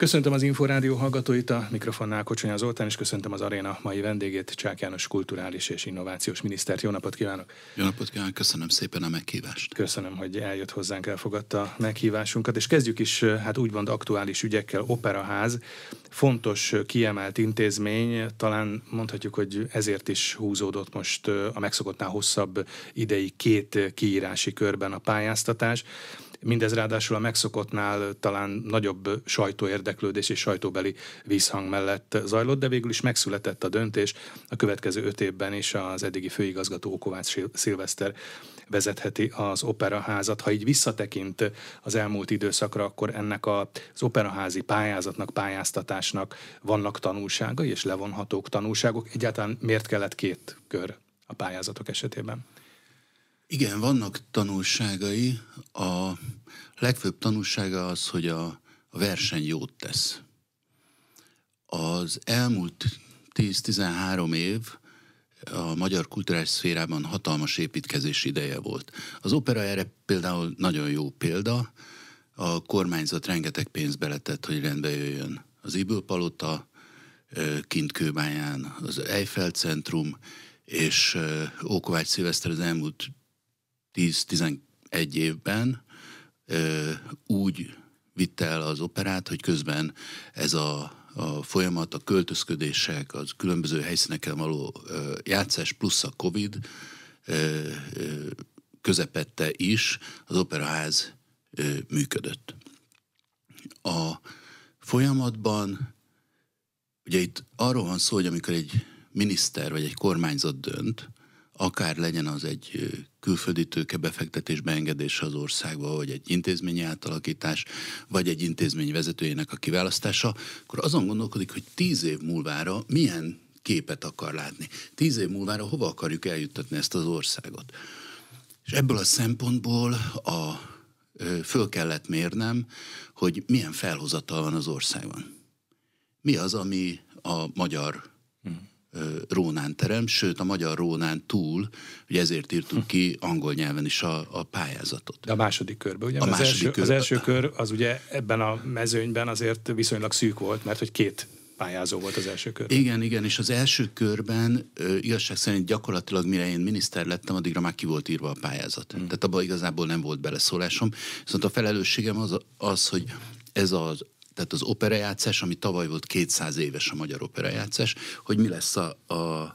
Köszöntöm az Inforádió hallgatóit, a mikrofonnál Kocsonya Zoltán, és köszöntöm az aréna mai vendégét, Csák János kulturális és innovációs minisztert. Jó napot kívánok! Jó napot kívánok, köszönöm szépen a meghívást! Köszönöm, hogy eljött hozzánk, elfogadta a meghívásunkat, és kezdjük is hát úgymond aktuális ügyekkel. Operaház, fontos kiemelt intézmény, talán mondhatjuk, hogy ezért is húzódott most a megszokottnál hosszabb ideig két kiírási körben a pályáztatás. Mindez ráadásul a megszokottnál talán nagyobb sajtóérdeklődés és sajtóbeli vízhang mellett zajlott, de végül is megszületett a döntés. A következő 5 évben is az eddigi főigazgató Kovács Szilveszter vezetheti az operaházat. Ha így visszatekint az elmúlt időszakra, akkor ennek az operaházi pályázatnak, pályáztatásnak vannak tanulságai és levonhatók tanulságok. Egyáltalán miért kellett két kör a pályázatok esetében? Igen, vannak tanulságai. A legfőbb tanulsága az, hogy a verseny jót tesz. Az elmúlt 10-13 év a magyar kulturális szférában hatalmas építkezés ideje volt. Az opera erre például nagyon jó példa. A kormányzat rengeteg pénzt beletett, hogy rendbe jöjjön az Ybl Palota, kint Kőbányán az Eiffel Centrum, és Kovács Szilveszter az elmúlt 10-11 évben úgy vitte el az operát, hogy közben ez a folyamat, a költözködések, az különböző helyszíneken való játszás, plusz a Covid közepette is az operaház működött. A folyamatban, ugye itt arról van szó, hogy amikor egy miniszter vagy egy kormányzat dönt, akár legyen az egy külföldi tőkebefektetés beengedése az országba, vagy egy intézményi átalakítás, vagy egy intézmény vezetőjének a kiválasztása, akkor azon gondolkodik, hogy 10 év múlvára milyen képet akar látni. 10 év múlvára hova akarjuk eljuttatni ezt az országot. És ebből a szempontból föl kellett mérnem, hogy milyen felhozatal van az országban. Mi az, ami a magyar Rónán terem, sőt a magyar Rónán túl, hogy ezért írtunk ki angol nyelven is a pályázatot. De a második körben, ugye? Az első kör az ugye ebben a mezőnyben azért viszonylag szűk volt, mert hogy két pályázó volt az első körben. Igen, és az első körben igazság szerint gyakorlatilag mire én miniszter lettem, addigra már ki volt írva a pályázat. Tehát abban igazából nem volt beleszólásom. Viszont a felelősségem az hogy tehát az operajátszás, ami tavaly volt 200 éves a magyar operajátszás, hogy mi lesz a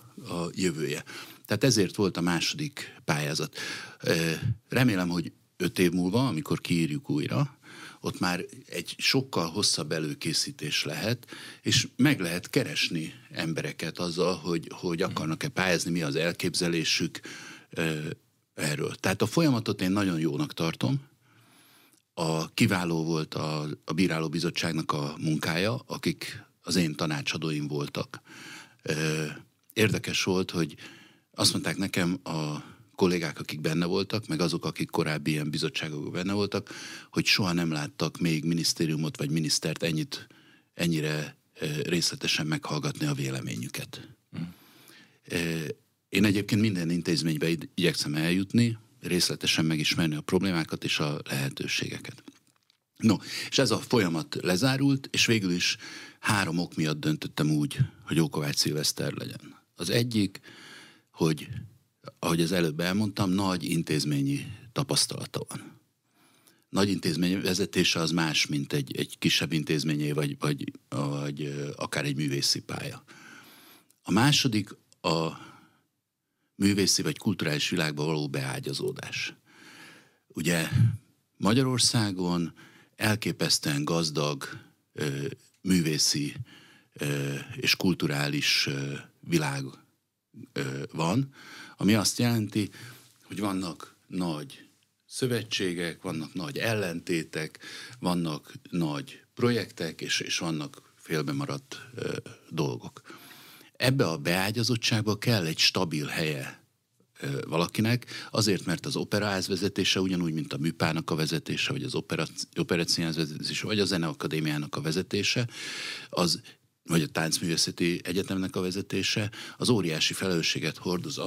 jövője. Tehát ezért volt a második pályázat. Remélem, hogy 5 év múlva, amikor kiírjuk újra, ott már egy sokkal hosszabb előkészítés lehet, és meg lehet keresni embereket azzal, hogy akarnak-e pályázni, mi az elképzelésük erről. Tehát a folyamatot én nagyon jónak tartom. Kiváló volt a bírálóbizottságnak a munkája, akik az én tanácsadóim voltak. Érdekes volt, hogy azt mondták nekem a kollégák, akik benne voltak, meg azok, akik korábbi ilyen bizottságokban benne voltak, hogy soha nem láttak még minisztériumot vagy minisztert ennyire részletesen meghallgatni a véleményüket. Én egyébként minden intézménybe igyekszem eljutni, részletesen megismerni a problémákat és a lehetőségeket. No, és ez a folyamat lezárult, és végül is 3 ok miatt döntöttem úgy, hogy Kovács Szilveszter legyen. Az egyik, hogy ahogy az előbb elmondtam, nagy intézményi tapasztalata van. Nagy intézmény vezetése az más, mint egy kisebb intézményé, vagy akár egy művészi pálya. A második a művészi vagy kulturális világba való beágyazódás. Ugye Magyarországon elképesztően gazdag művészi és kulturális világ van, ami azt jelenti, hogy vannak nagy szövetségek, vannak nagy ellentétek, vannak nagy projektek, és vannak félbemaradt dolgok. Ebbe a beágyazottságba kell egy stabil helye valakinek, azért, mert az operaház vezetése ugyanúgy, mint a műpának a vezetése, vagy az operáciáz vezetése, vagy a Zeneakadémiának a vezetése, vagy a Táncművészeti Egyetemnek a vezetése, az óriási felelősséget hordoz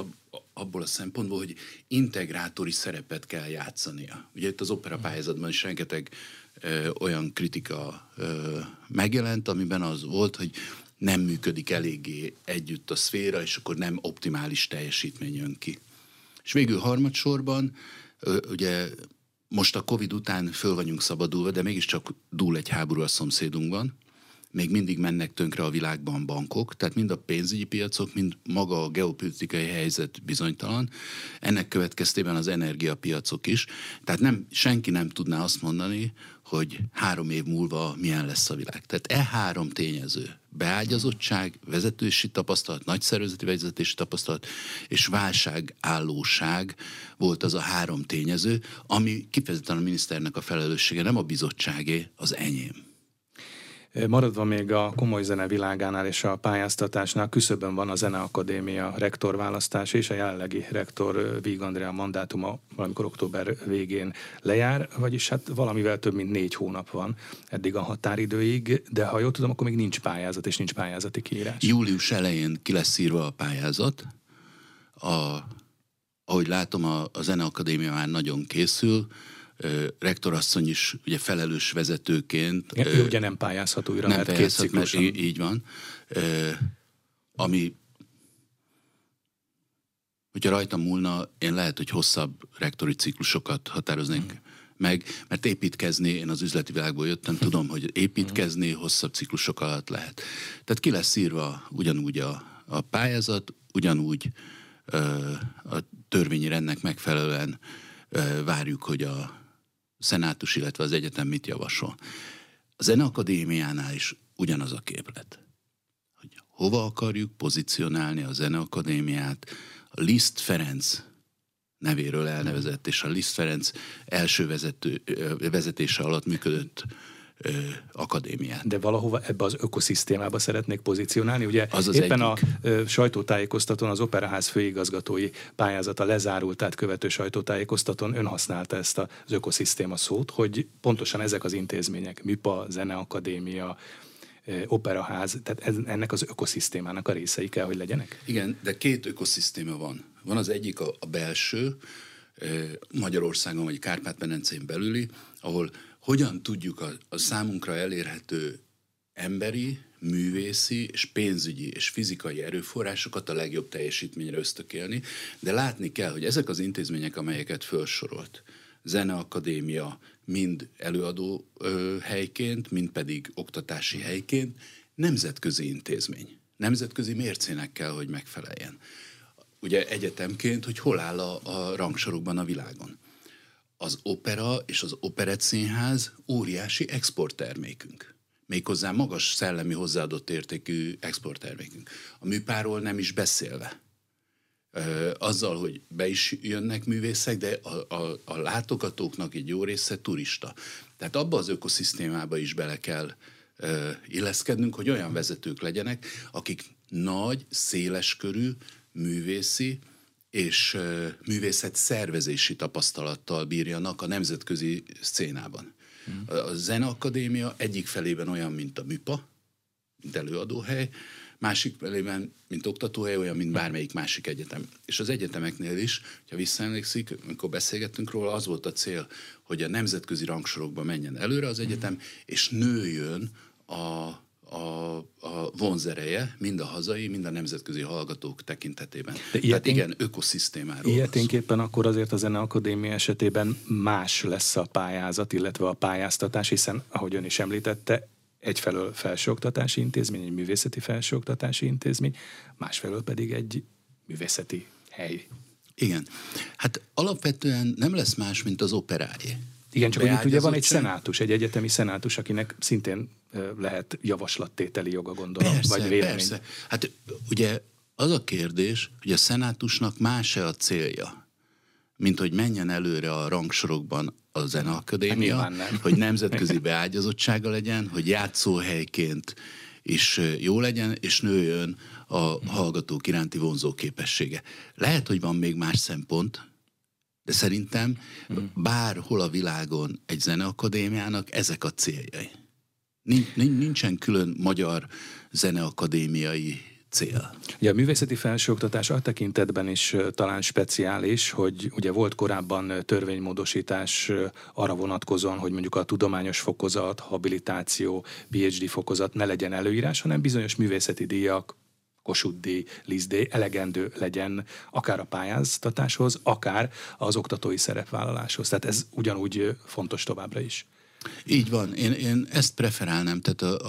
abból a szempontból, hogy integrátori szerepet kell játszania. Ugye itt az operapályázatban is rengeteg olyan kritika megjelent, amiben az volt, hogy nem működik eléggé együtt a szféra, és akkor nem optimális teljesítmény jön ki. És végül harmadsorban, ugye most a Covid után föl vagyunk szabadulva, de mégiscsak dúl egy háború a szomszédunkban, még mindig mennek tönkre a világban bankok, tehát mind a pénzügyi piacok, mind maga a geopolitikai helyzet bizonytalan, ennek következtében az energiapiacok is, tehát senki nem tudná azt mondani, hogy 3 év múlva milyen lesz a világ. Tehát 3 tényező, beágyazottság, vezetősi tapasztalat, nagy szervezeti vezetési tapasztalat és válságállóság volt az a 3 tényező, ami kifejezetten a miniszternek a felelőssége, nem a bizottságé, az enyém. Maradva még a komoly zene világánál és a pályáztatásnál, küszöbön van a Zeneakadémia rektorválasztása, és a jelenlegi rektor Vigh Andrea mandátuma valamikor október végén lejár, vagyis hát valamivel több mint 4 hónap van eddig a határidőig, de ha jól tudom, akkor még nincs pályázat és nincs pályázati kiírás. Július elején ki lesz írva a pályázat. Ahogy látom, a Zeneakadémia már nagyon készül, rektorasszony is ugye felelős vezetőként. Ő ugye nem pályázhat újra, mert kétciklusan. Így van. Ami, hogyha rajtam múlna, én lehet, hogy hosszabb rektori ciklusokat határoznék meg, mert építkezni, én az üzleti világból jöttem, tudom, hogy építkezni hosszabb ciklusok alatt lehet. Tehát ki lesz írva ugyanúgy a pályázat, ugyanúgy a törvényi rendnek megfelelően várjuk, hogy a szenátus, illetve az egyetem mit javasol. A Zeneakadémiánál is ugyanaz a képlet. Hogy hova akarjuk pozícionálni a Zeneakadémiát? A Liszt Ferenc nevéről elnevezett, és a Liszt Ferenc első vezetése alatt működött akadémiát. De valahova ebbe az ökoszisztémába szeretnék pozícionálni. Ugye az éppen egyik. A sajtótájékoztatón az Operaház főigazgatói pályázata lezárult, tehát követő sajtótájékoztatón ön használta ezt az ökoszisztéma szót, hogy pontosan ezek az intézmények, MIPA, Zeneakadémia, Operaház, tehát ennek az ökoszisztémának a részei kell, hogy legyenek? Igen, de 2 ökoszisztéma van. Van az egyik a belső, Magyarországon vagy Kárpát-medencén belüli, ahol hogyan tudjuk a számunkra elérhető emberi, művészi és pénzügyi és fizikai erőforrásokat a legjobb teljesítményre ösztökélni, de látni kell, hogy ezek az intézmények, amelyeket felsorolt, Zeneakadémia mind előadó helyként, mind pedig oktatási helyként, nemzetközi intézmény. Nemzetközi mércének kell, hogy megfeleljen. Ugye egyetemként, hogy hol áll a rangsorokban a világon. Az opera és az operettszínház óriási exporttermékünk. Méghozzá magas szellemi hozzáadott értékű exporttermékünk. A műpáról nem is beszélve. Azzal, hogy be is jönnek művészek, de a látogatóknak egy jó része turista. Tehát abba az ökoszisztémába is bele kell illeszkednünk, hogy olyan vezetők legyenek, akik nagy, széleskörű, művészi és művészet szervezési tapasztalattal bírjanak a nemzetközi szcénában. A Zeneakadémia egyik felében olyan, mint a MIPA, mint előadóhely, másik felében, mint oktatóhely, olyan, mint bármelyik másik egyetem. És az egyetemeknél is, ha visszaemlékszik, amikor beszélgettünk róla, az volt a cél, hogy a nemzetközi rangsorokba menjen előre az egyetem, és nőjön a vonzereje mind a hazai, mind a nemzetközi hallgatók tekintetében. Tehát igen, ökoszisztémáról. Ilyeténképpen akkor azért a Zeneakadémia esetében más lesz a pályázat, illetve a pályáztatás, hiszen, ahogy ön is említette, egyfelől felsőoktatási intézmény, egy művészeti felsőoktatási intézmény, másfelől pedig egy művészeti hely. Igen. Hát alapvetően nem lesz más, mint az operáé. Igen, csak hogy ugye van egy szenátus, egy egyetemi szenátus, akinek szintén lehet javaslattételi joga, gondolom, persze, vagy vélemény. Persze. Hát ugye az a kérdés, hogy a szenátusnak más-e a célja, mint hogy menjen előre a rangsorokban a Zeneakadémia, hát nem. Hogy nemzetközi beágyazottsága legyen, hogy játszóhelyként is jó legyen, és nőjön a hallgatók iránti vonzó képessége. Lehet, hogy van még más szempont, de szerintem bárhol a világon egy zeneakadémiának ezek a céljai. Nincsen külön magyar zeneakadémiai cél? Ugye a művészeti felsőoktatás a tekintetben is talán speciális, hogy ugye volt korábban törvénymódosítás arra vonatkozóan, hogy mondjuk a tudományos fokozat, habilitáció, PhD fokozat ne legyen előírás, hanem bizonyos művészeti díjak, Kossuth-díj, Liszt-díj elegendő legyen akár a pályáztatáshoz, akár az oktatói szerepvállaláshoz. Tehát ez ugyanúgy fontos továbbra is. Így van. Én ezt preferálnám. Tehát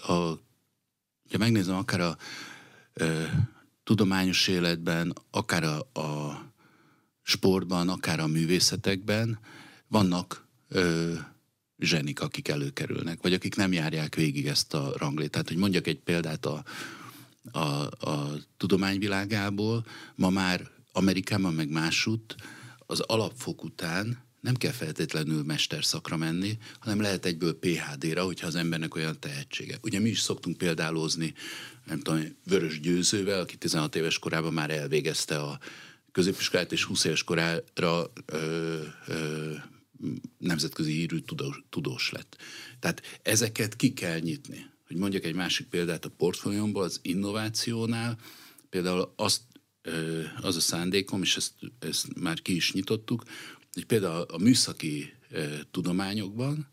ha megnézem akár a tudományos életben, akár a sportban, akár a művészetekben vannak zsenik, akik előkerülnek, vagy akik nem járják végig ezt a ranglétát. Hogy mondjak egy példát a tudományvilágából, ma már Amerikában meg másutt az alapfok után nem kell feltétlenül mesterszakra menni, hanem lehet egyből PhD-ra, hogyha az embernek olyan tehetsége. Ugye mi is szoktunk példálózni, nem tudom, Vörös Győzővel, aki 16 éves korában már elvégezte a középiskolát, és 20 éves korára nemzetközi hírű tudós lett. Tehát ezeket ki kell nyitni. Hogy mondjak egy másik példát a portfóliómból, az innovációnál, például az a szándékom, és ezt már ki is nyitottuk, hogy például a műszaki tudományokban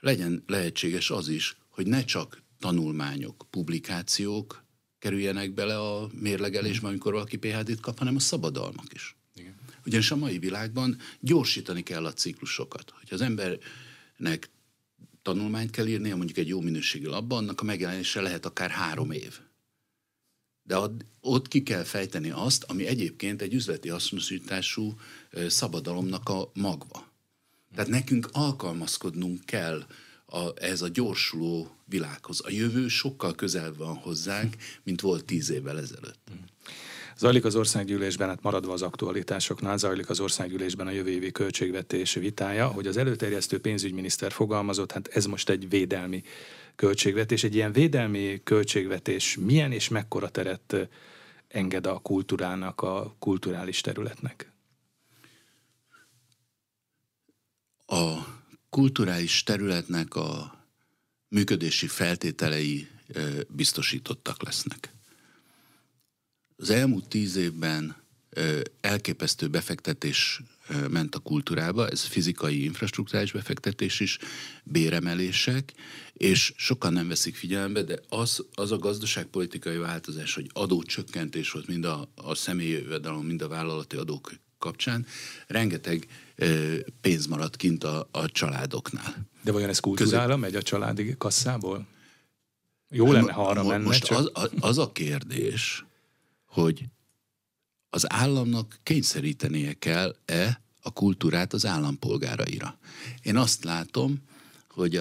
legyen lehetséges az is, hogy ne csak tanulmányok, publikációk kerüljenek bele a mérlegelésbe, amikor valaki PhD-t kap, hanem a szabadalmak is. Igen. Ugyanis a mai világban gyorsítani kell a ciklusokat. Hogyha az embernek tanulmányt kell írnia, mondjuk egy jó minőségű labban, annak a megjelenése lehet akár 3 év. De ott ki kell fejteni azt, ami egyébként egy üzleti hasznosítású szabadalomnak a magva. Tehát nekünk alkalmazkodnunk kell ez a gyorsuló világhoz. A jövő sokkal közelebb van hozzánk, mint volt 10 évvel ezelőtt. Zajlik az országgyűlésben, hát maradva az aktualitásoknál, zajlik az országgyűlésben a jövő évi költségvetés vitája, hogy az előterjesztő pénzügyminiszter fogalmazott, hát ez most egy védelmi költségvetés. Egy ilyen védelmi költségvetés milyen és mekkora teret enged a kultúrának, a kulturális területnek? A kulturális területnek a működési feltételei biztosítottak lesznek. Az elmúlt 10 évben elképesztő befektetés ment a kultúrába, ez fizikai, infrastrukturális befektetés is, béremelések, és sokan nem veszik figyelembe, de az a gazdaságpolitikai változás, hogy adócsökkentés volt mind a személyi jövedelem, mind a vállalati adók kapcsán, rengeteg pénz maradt kint a családoknál. De vajon ez kultúrára megy a családi kasszából? Jó lenne, ha arra menne. Most csak... az a kérdés, hogy az államnak kényszerítenie kell-e a kultúrát az állampolgáraira. Én azt látom, hogy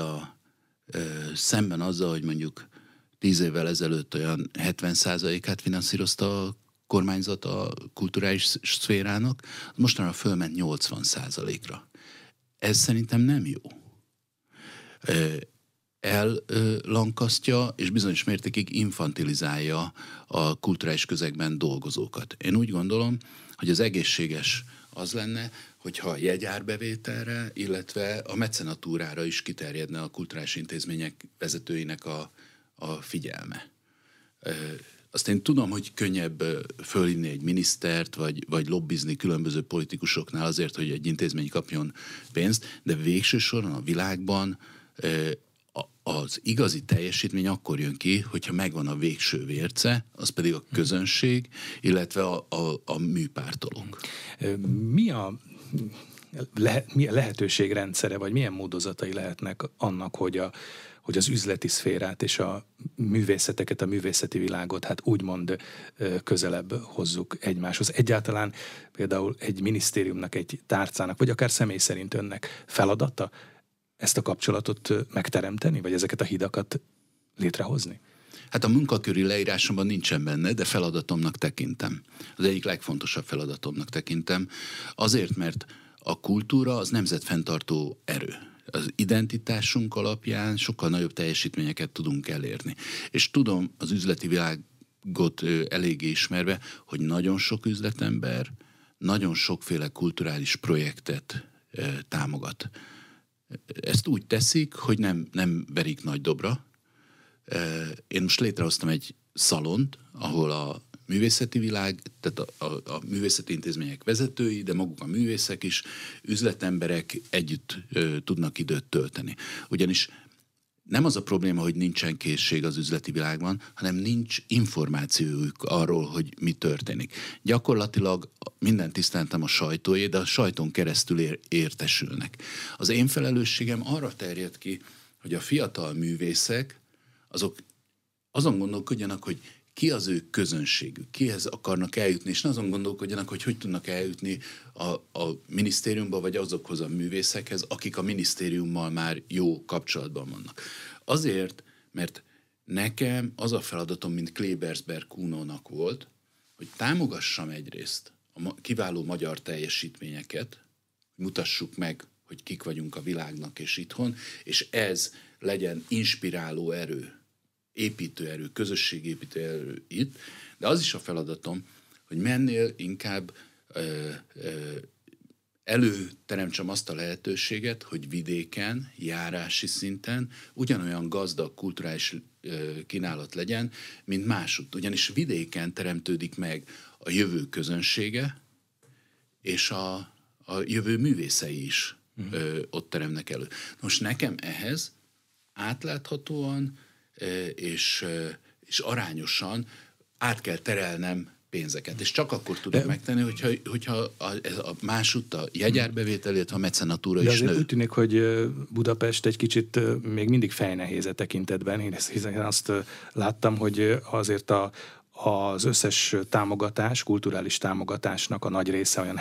szemben azzal, hogy mondjuk 10 évvel ezelőtt olyan 70%-át finanszírozta a kormányzat a kulturális szférának, mostanra fölment 80%-ra. Ez szerintem nem jó. Ellankasztja, és bizonyos mértékig infantilizálja a kulturális közegben dolgozókat. Én úgy gondolom, hogy az egészséges az lenne, hogyha a jegyárbevételre, illetve a mecenatúrára is kiterjedne a kulturális intézmények vezetőinek a figyelme. Azt én tudom, hogy könnyebb fölhívni egy minisztert, vagy lobbizni különböző politikusoknál azért, hogy egy intézmény kapjon pénzt, de végső soron a világban az igazi teljesítmény akkor jön ki, hogyha megvan a végső vérce, az pedig a közönség, illetve a műpártolók. Mi a lehetőségrendszere, vagy milyen módozatai lehetnek annak, hogy az üzleti szférát és a művészeteket, a művészeti világot, hát úgymond közelebb hozzuk egymáshoz? Egyáltalán például egy minisztériumnak, egy tárcának, vagy akár személy szerint önnek feladata ezt a kapcsolatot megteremteni, vagy ezeket a hidakat létrehozni? Hát a munkaköri leírásomban nincsen benne, de feladatomnak tekintem. Az egyik legfontosabb feladatomnak tekintem. Azért, mert a kultúra az nemzetfenntartó erő. Az identitásunk alapján sokkal nagyobb teljesítményeket tudunk elérni. És tudom, az üzleti világot eléggé ismerve, hogy nagyon sok üzletember, nagyon sokféle kulturális projektet támogat. Ezt úgy teszik, hogy nem verik nagy dobra. Én most létrehoztam egy szalont, ahol a művészeti világ, tehát a művészeti intézmények vezetői, de maguk a művészek is, üzletemberek együtt tudnak időt tölteni. Ugyanis nem az a probléma, hogy nincsen készség az üzleti világban, hanem nincs információjuk arról, hogy mi történik. Gyakorlatilag minden tiszteltem a sajtóé, de a sajton keresztül értesülnek. Az én felelősségem arra terjed ki, hogy a fiatal művészek azok azon gondolkodjanak, hogy ki az ő közönségük, kihez akarnak eljutni, és azon gondolkodjanak, hogy hogy tudnak eljutni a minisztériumba, vagy azokhoz a művészekhez, akik a minisztériummal már jó kapcsolatban vannak. Azért, mert nekem az a feladatom, mint Klebersberg Kunónak volt, hogy támogassam egyrészt a kiváló magyar teljesítményeket, mutassuk meg, hogy kik vagyunk a világnak és itthon, és ez legyen inspiráló erő, építőerő, közösségépítő erő itt, de az is a feladatom, hogy mennél inkább előteremtsem azt a lehetőséget, hogy vidéken, járási szinten ugyanolyan gazdag kulturális kínálat legyen, mint másutt. Ugyanis vidéken teremtődik meg a jövő közönsége, és a jövő művészei is ott teremnek elő. Most nekem ehhez átláthatóan és arányosan át kell terelnem pénzeket. És csak akkor tudom megtenni, hogyha másutt a jegyárbevételét, a mecenatúra is nő. Úgy tűnik, hogy Budapest egy kicsit még mindig fejnehéz tekintetben. Én azt láttam, hogy azért az összes támogatás, kulturális támogatásnak a nagy része, olyan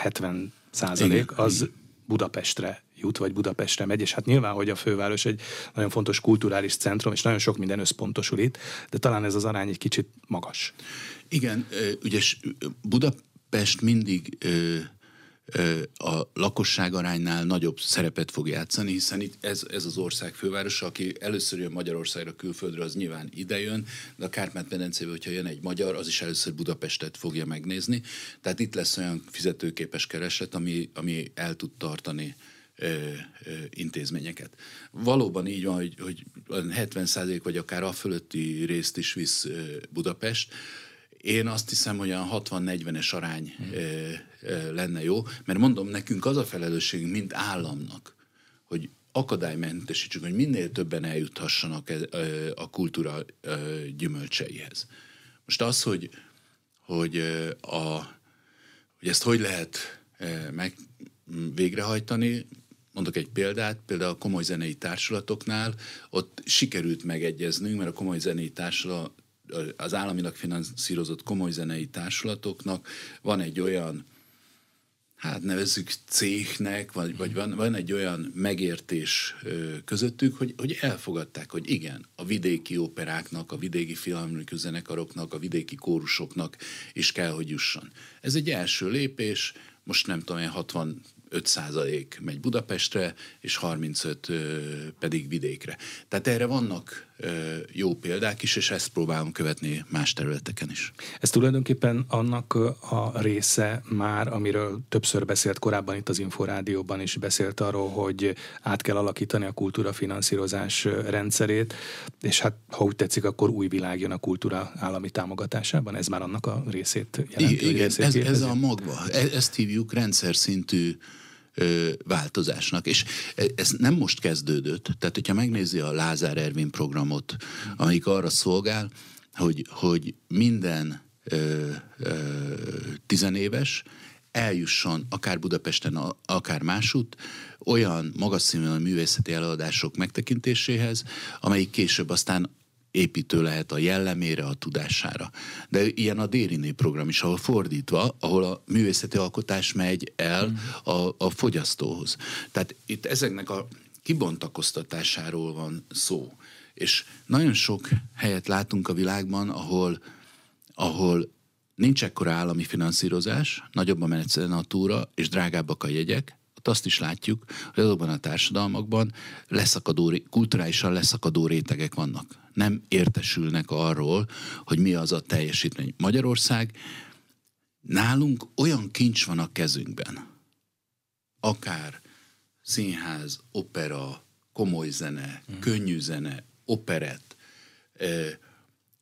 70% az Budapestre jut, vagy Budapestre megy, és hát nyilván, hogy a főváros egy nagyon fontos kulturális centrum, és nagyon sok minden összpontosul itt, de talán ez az arány egy kicsit magas. Igen, ugye Budapest mindig a lakosság aránynál nagyobb szerepet fog játszani, hiszen itt ez az ország fővárosa, aki először jön Magyarországra külföldre, az nyilván idejön, de a Kárpát-medencébe, hogyha jön egy magyar, az is először Budapestet fogja megnézni. Tehát itt lesz olyan fizetőképes kereslet, ami el tud tartani intézményeket. Valóban így van, hogy 70% vagy akár a fölötti részt is visz Budapest. Én azt hiszem, hogy olyan 60-40-es arány lenne jó, mert mondom, nekünk az a felelősségünk, mint államnak, hogy akadálymentesítsük, hogy minél többen eljuthassanak a kultúra gyümölcseihez. Most az, hogy ezt hogy lehet végrehajtani, mondok egy példát, például a komoly zenei társulatoknál ott sikerült megegyeznünk, mert a komoly zenei társulatok, az államilag finanszírozott komoly zenei társulatoknak van egy olyan, hát nevezzük céhnek, vagy van egy olyan megértés közöttük, hogy elfogadták, hogy igen, a vidéki operáknak, a vidéki filharmonikus zenekaroknak, a vidéki kórusoknak is kell, hogy jusson. Ez egy első lépés, most nem tudom, 65% megy Budapestre, és 35 pedig vidékre. Tehát erre vannak jó példák is, és ezt próbálom követni más területeken is. Ez tulajdonképpen annak a része már, amiről többször beszélt korábban itt az Inforádióban is, beszélt arról, hogy át kell alakítani a kultúrafinanszírozás rendszerét, és hát ha úgy tetszik, akkor új világ jön a kultúra állami támogatásában. Ez már annak a részét jelenti. Igen, ez a magva. Ezt hívjuk rendszer szintű változásnak, és ez nem most kezdődött, tehát hogyha megnézi a Lázár Ervin programot, amelyik arra szolgál, hogy minden 10 éves eljusson akár Budapesten, akár másutt olyan magas színvonalú művészeti előadások megtekintéséhez, amelyik később aztán építő lehet a jellemére, a tudására. De ilyen a Dériné program is, ahol fordítva, ahol a művészeti alkotás megy el a fogyasztóhoz. Tehát itt ezeknek a kibontakoztatásáról van szó. És nagyon sok helyet látunk a világban, ahol nincs ekkora állami finanszírozás, nagyobb a mecenatúra, és drágábbak a jegyek. Azt is látjuk, hogy azokban a társadalmakban kulturálisan leszakadó rétegek vannak. Nem értesülnek arról, hogy mi az a teljesítmény. Magyarország, nálunk olyan kincs van a kezünkben. Akár színház, opera, komoly zene, könnyű zene, operett,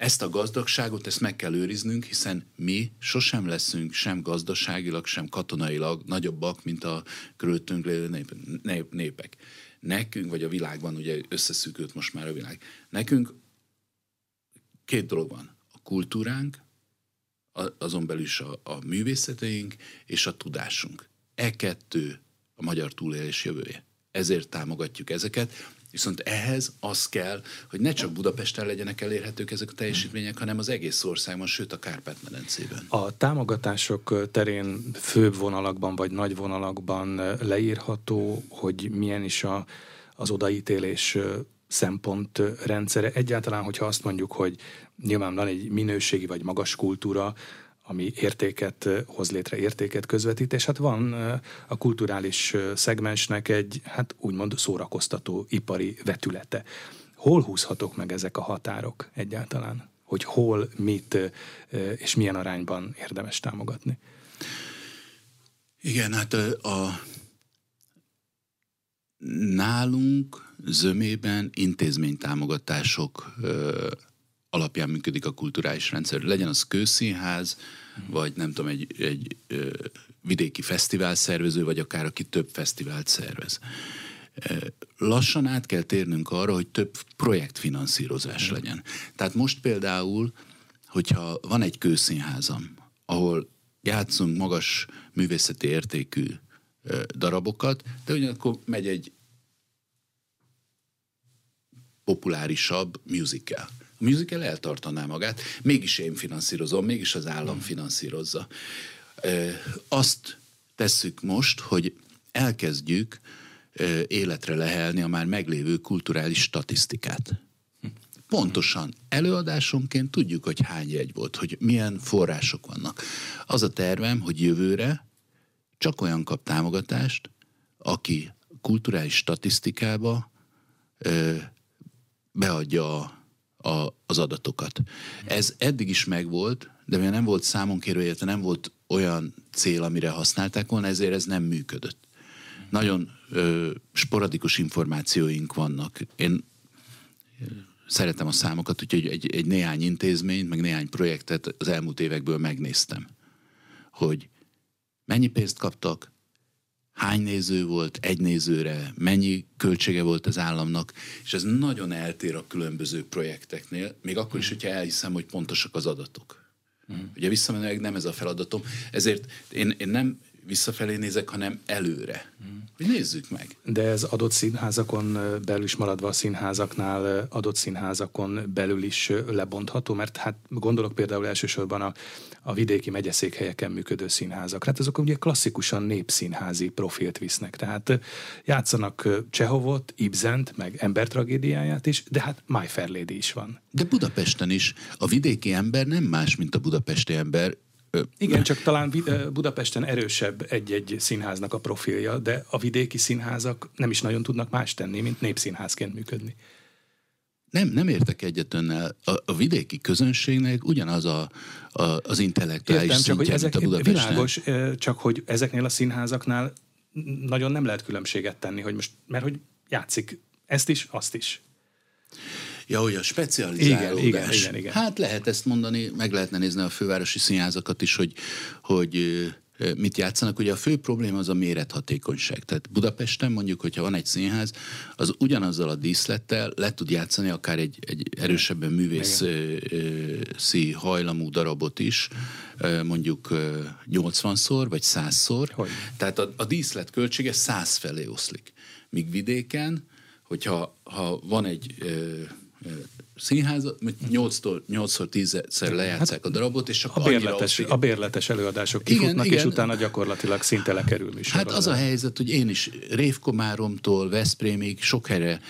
Ezt a gazdagságot, ezt meg kell őriznünk, hiszen mi sosem leszünk sem gazdaságilag, sem katonailag nagyobbak, mint a körülöttünk lévő népek. Nekünk, vagy a világban, ugye összeszűkült most már a világ, nekünk két dolog van. A kultúránk, azon belül is a művészeteink és a tudásunk. E2 a magyar túlélés jövője. Ezért támogatjuk ezeket, viszont ehhez az kell, hogy ne csak Budapesten legyenek elérhetők ezek a teljesítmények, hanem az egész országban, sőt a Kárpát-medencében. A támogatások terén főbb vonalakban vagy nagy vonalakban leírható, hogy milyen is az odaítélés szempontrendszere. Egyáltalán, hogyha azt mondjuk, hogy nyilván van egy minőségi vagy magas kultúra, ami értéket hoz létre, értéket közvetít, és hát van a kulturális szegmensnek egy, hát úgymond szórakoztató ipari vetülete. Hol húzhatók meg ezek a határok egyáltalán? Hogy hol, mit és milyen arányban érdemes támogatni? Igen, hát nálunk zömében intézménytámogatások alapján működik a kulturális rendszer. Legyen az kőszínház, vagy nem tudom, egy vidéki fesztiválszervező, vagy akár aki több fesztivált szervez. Lassan át kell térnünk arra, hogy több projektfinanszírozás legyen. Tehát most például, hogyha van egy kőszínházam, ahol játszunk magas művészeti értékű darabokat, de ugyanakkor megy egy populárisabb musical. A musical eltartaná magát, mégis én finanszírozom, mégis az állam finanszírozza. Azt tesszük most, hogy elkezdjük életre lehelni a már meglévő kulturális statisztikát. Pontosan előadásonként tudjuk, hogy hány jegy volt, hogy milyen források vannak. Az a tervem, hogy jövőre csak olyan kap támogatást, aki kulturális statisztikába beadja az adatokat. Ez eddig is megvolt, de mivel nem volt számonkérő, illetve nem volt olyan cél, amire használták volna, ezért ez nem működött. Nagyon sporadikus információink vannak. Én szeretem a számokat, úgyhogy egy néhány intézményt, meg néhány projektet az elmúlt évekből megnéztem, hogy mennyi pénzt kaptak, hány néző volt egy nézőre, mennyi költsége volt az államnak, és ez nagyon eltér a különböző projekteknél, még akkor is, hogyha elhiszem, hogy pontosak az adatok. Ugye visszamenőleg nem ez a feladatom, ezért én nem visszafelé nézek, hanem előre. Hogy nézzük meg. De ez adott színházakon belül is, maradva a színházaknál, adott színházakon belül is lebontható, mert hát gondolok például elsősorban a vidéki megyeszékhelyeken működő színházakra. Hát azok ugye klasszikusan népszínházi profilt visznek. Tehát játszanak Csehovot, Ibzent, meg embertragédiáját is, de hát My Fair Lady is van. De Budapesten is. A vidéki ember nem más, mint a budapesti ember. Igen, csak talán Budapesten erősebb egy-egy színháznak a profilja, de a vidéki színházak nem is nagyon tudnak más tenni, mint népszínházként működni. Nem értek egyet önnel. A vidéki közönségnek ugyanaz az intellektuális szintje, mint a Budapesten. Világos, csak hogy ezeknél a színházaknál nagyon nem lehet különbséget tenni, hogy most, mert hogy játszik ezt is, azt is. Ja, hogy a specializálódás. Igen. Hát lehet ezt mondani, meg lehetne nézni a fővárosi színházakat is, hogy mit játszanak. Ugye a fő probléma az a mérethatékonyság. Tehát Budapesten mondjuk, hogyha van egy színház, az ugyanazzal a díszlettel le tud játszani akár egy erősebben művészi hajlamú darabot is, mondjuk 80-szor vagy 100-szor. Tehát a díszlet költsége 100 felé oszlik. Míg vidéken, hogyha van egy színház, 8-szor 10-szer lejátszák a darabot, és csak a bérletes előadások kifutnak, és utána gyakorlatilag szinte lekerül műsorban. Hát az a helyzet, hogy én is Révkomáromtól Veszprémig sok helyre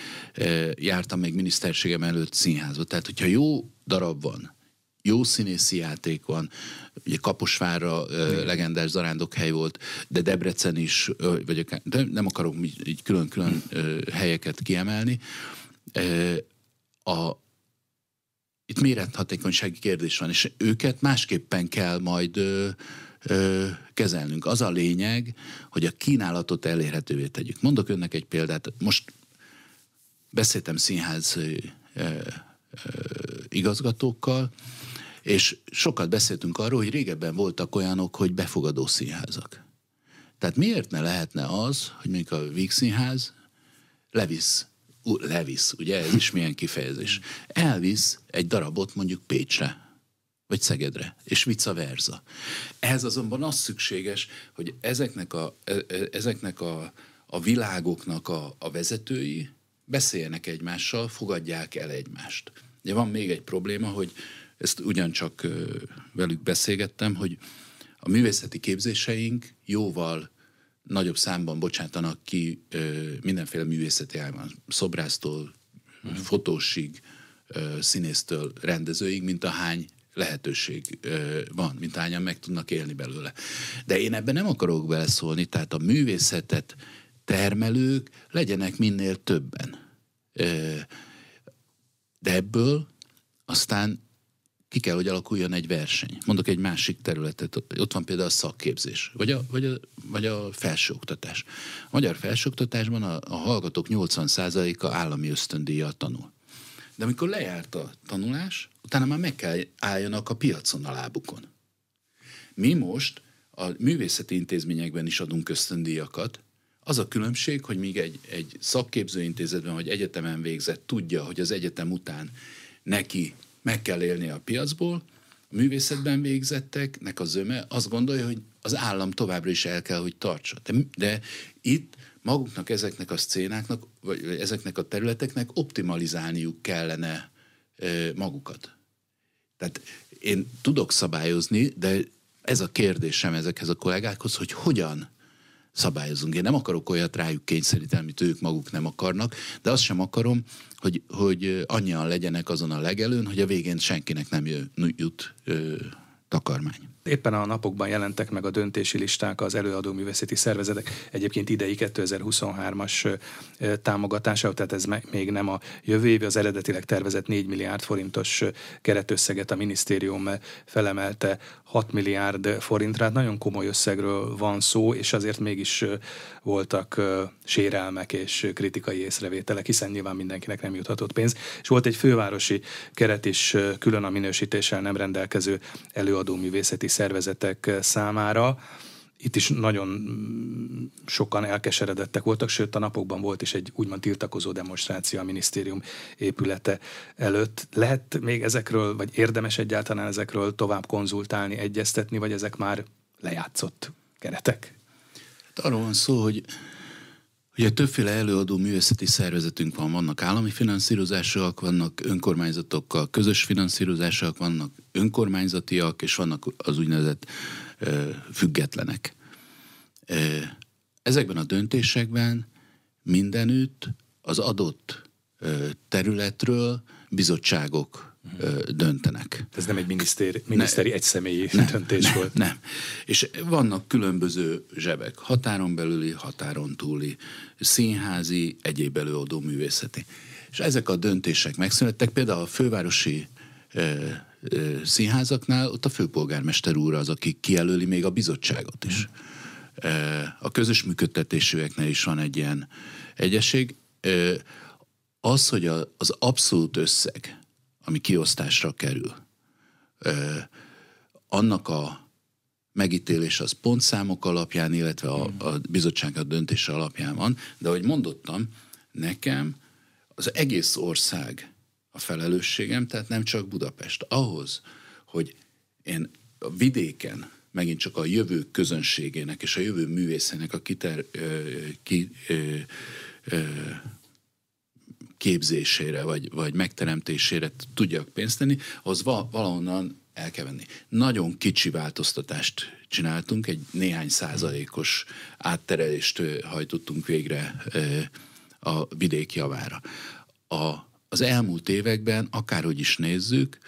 jártam még miniszterségem előtt színházba. Tehát, hogyha jó darab van, jó színészi játék van, ugye Kaposvárra legendás zarándokhely volt, de Debrecen is, vagy akár, de nem akarok így külön-külön helyeket kiemelni. Itt mérethatékonysági kérdés van, és őket másképpen kell majd kezelnünk. Az a lényeg, hogy a kínálatot elérhetővé tegyük. Mondok önnek egy példát. Most beszéltem színház igazgatókkal, és sokat beszéltünk arról, hogy régebben voltak olyanok, hogy befogadó színházak. Tehát miért ne lehetne az, hogy mondjuk a Vigh Színház levisz, ugye ez is milyen kifejezés, elvisz egy darabot mondjuk Pécsre, vagy Szegedre, és vice versa. Ehhez azonban az szükséges, hogy ezeknek a világoknak a vezetői beszéljenek egymással, fogadják el egymást. Ugye van még egy probléma, hogy ezt ugyancsak velük beszélgettem, hogy a művészeti képzéseink jóval nagyobb számban bocsátanak ki mindenféle művészeti ágban, szobrásztól, fotósig, színésztől, rendezőig, mint ahány lehetőség van, mint hányan meg tudnak élni belőle. De én ebben nem akarok beleszólni, tehát a művészetet termelők legyenek minél többen. De ebből aztán ki kell, hogy alakuljon egy verseny. Mondok egy másik területet, ott van például a szakképzés, vagy a felsőoktatás. A magyar felsőoktatásban a hallgatók 80%-a állami ösztöndíjjal tanul. De amikor lejárt a tanulás, utána már meg kell álljanak a piacon, a lábukon. Mi most a művészeti intézményekben is adunk ösztöndíjakat. Az a különbség, hogy míg egy szakképzőintézetben vagy egyetemen végzett tudja, hogy az egyetem után neki meg kell élnie a piacból, a művészetben végzetteknek a zöme azt gondolja, hogy az állam továbbra is el kell, hogy tartsa. De itt maguknak, ezeknek a szcénáknak, vagy ezeknek a területeknek optimalizálniuk kellene magukat. Tehát én tudok szabályozni, de ez a kérdésem ezekhez a kollégákhoz, hogy hogyan szabályozunk. Én nem akarok olyat rájuk kényszeríteni, amit ők maguk nem akarnak, de azt sem akarom, hogy annyian legyenek azon a legelőn, hogy a végén senkinek nem jut takarmány. Éppen a napokban jelentek meg a döntési listák az előadó művészeti szervezetek, egyébként idei 2023-as támogatása, tehát ez még nem a jövő év, az eredetileg tervezett 4 milliárd forintos keretösszeget a minisztérium felemelte 6 milliárd forintra. Nagyon komoly összegről van szó, és azért mégis voltak sérelmek és kritikai észrevételek, hiszen nyilván mindenkinek nem juthatott pénz. És volt egy fővárosi keret is külön a minősítéssel nem rendelkező előadó művészeti szervezetek számára. Itt is nagyon sokan elkeseredettek voltak, sőt a napokban volt is egy úgymond tiltakozó demonstráció a minisztérium épülete előtt. Lehet még ezekről, vagy érdemes egyáltalán ezekről tovább konzultálni, egyeztetni, vagy ezek már lejátszott keretek? Hát arról van szó, hogy többféle előadó művészeti szervezetünk van. Vannak állami finanszírozások, vannak önkormányzatokkal közös finanszírozások, vannak önkormányzatiak, és vannak az úgynevezett függetlenek. Ezekben a döntésekben mindenütt az adott területről bizottságok döntenek. Ez nem egy miniszteri egyszemélyi döntés volt. Nem. És vannak különböző zsebek. Határon belüli, határon túli, színházi, egyéb előadó művészeti. És ezek a döntések megszülettek. Például a fővárosi színházaknál ott a főpolgármester úr az, aki kijelöli még a bizottságot is. A közös működtetésűeknél is van egy ilyen egyesség. Az, hogy az abszolút összeg, ami kiosztásra kerül, annak a megítélés az pontszámok alapján, illetve a bizottság döntése alapján van, de ahogy mondottam, nekem az egész ország a felelősségem, tehát nem csak Budapest. Ahhoz, hogy én a vidéken megint csak a jövő közönségének és a jövő művészének a képzésére, vagy megteremtésére tudjak pénzt tenni, az valahonnan el kell venni. Nagyon kicsi változtatást csináltunk, egy néhány százalékos átterelést hajtottunk végre a vidék javára. Az elmúlt években, akárhogy is nézzük,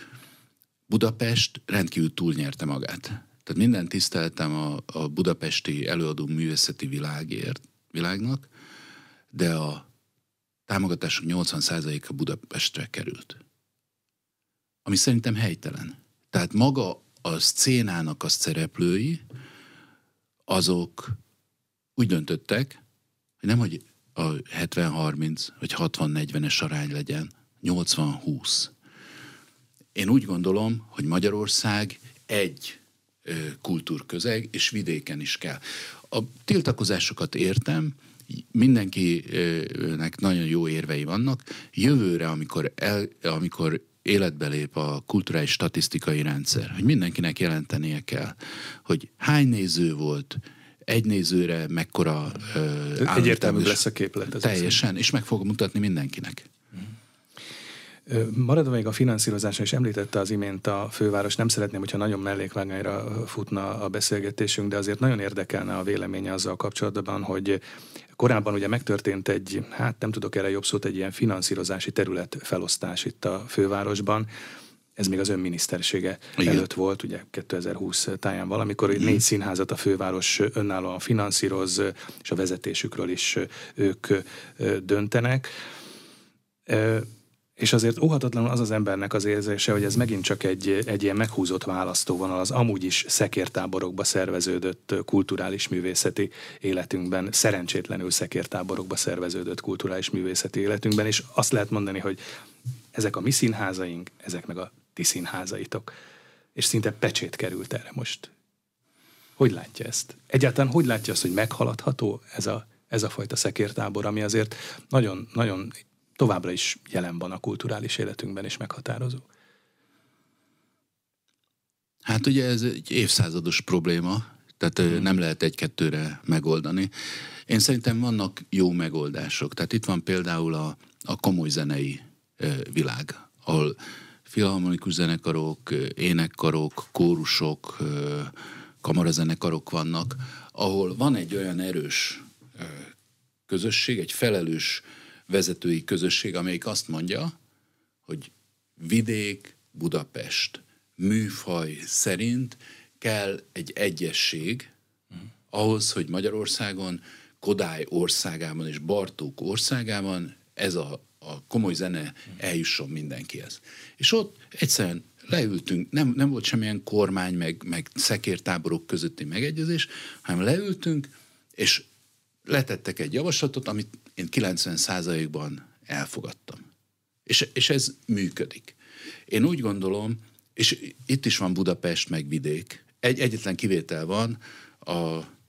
Budapest rendkívül túlnyerte magát. Tehát minden tiszteltem a budapesti előadó művészeti világnak, de a támogatások 80%-a Budapestre került. Ami szerintem helytelen. Tehát maga a szcénának a szereplői, azok úgy döntöttek, hogy nem, hogy a 70-30 vagy 60-40-es arány legyen, 80-20. Én úgy gondolom, hogy Magyarország egy kultúrközeg, és vidéken is kell. A tiltakozásokat értem, mindenkinek nagyon jó érvei vannak. Jövőre, amikor életbe lép a kulturális statisztikai rendszer, hogy mindenkinek jelentenie kell, hogy hány néző volt, egy nézőre mekkora egyértelmű lesz a képlet. Teljesen, és meg fogom mutatni mindenkinek. Maradva még a finanszírozásra, és említette az imént a főváros, nem szeretném, hogyha nagyon mellékvágányra futna a beszélgetésünk, de azért nagyon érdekelne a véleménye azzal kapcsolatban, hogy korábban ugye megtörtént egy, hát nem tudok erre jobb szót, egy ilyen finanszírozási terület felosztás itt a fővárosban. Ez még az önminisztersége előtt volt, ugye 2020 táján valamikor, hogy 4 színházat a főváros önállóan finanszíroz, és a vezetésükről is ők döntenek. És azért óhatatlanul az az embernek az érzése, hogy ez megint csak egy ilyen meghúzott választóvonal az amúgy is szekértáborokba szerveződött kulturális művészeti életünkben, szerencsétlenül szekértáborokba szerveződött kulturális művészeti életünkben, és azt lehet mondani, hogy ezek a mi színházaink, ezek meg a ti színházaitok. És szinte pecsét került erre most. Hogy látja ezt? Egyáltalán hogy látja azt, hogy meghaladható ez a fajta szekértábor, ami azért nagyon, nagyon továbbra is jelen van a kulturális életünkben, és meghatározó? Hát ugye ez egy évszázados probléma, tehát nem lehet egy-kettőre megoldani. Én szerintem vannak jó megoldások. Tehát itt van például a komoly zenei világ, ahol filharmonikus zenekarok, énekkarok, kórusok, kamarazenekarok vannak, ahol van egy olyan erős közösség, egy felelős vezetői közösség, amelyik azt mondja, hogy vidék, Budapest, műfaj szerint kell egy egyesség ahhoz, hogy Magyarországon, Kodály országában és Bartók országában ez a komoly zene eljusson mindenkihez. És ott egyszerűen leültünk, nem volt semmilyen kormány, meg szekértáborok közötti megegyezés, hanem leültünk, és letettek egy javaslatot, amit én 90%-ban elfogadtam. És ez működik. Én úgy gondolom, és itt is van Budapest meg vidék, egyetlen kivétel van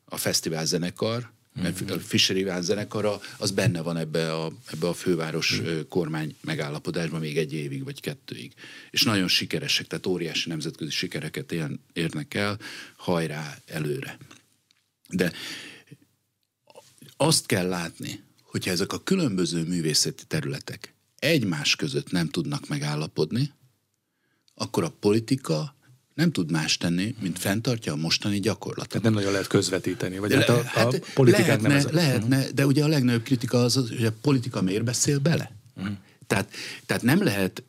a fesztiválzenekar, mert a Fischer Iván zenekara, az benne van ebbe a főváros kormány megállapodásban még egy évig vagy 2 évig. És nagyon sikeresek, tehát óriási nemzetközi sikereket érnek el, hajrá előre. De azt kell látni, hogyha ezek a különböző művészeti területek egymás között nem tudnak megállapodni, akkor a politika nem tud más tenni, mint fenntartja a mostani gyakorlatot. Tehát nem nagyon lehet közvetíteni, vagy a politikát lehetne, nem ez lehetne, de ugye a legnagyobb kritika az, hogy a politika miért beszél bele? Tehát nem lehet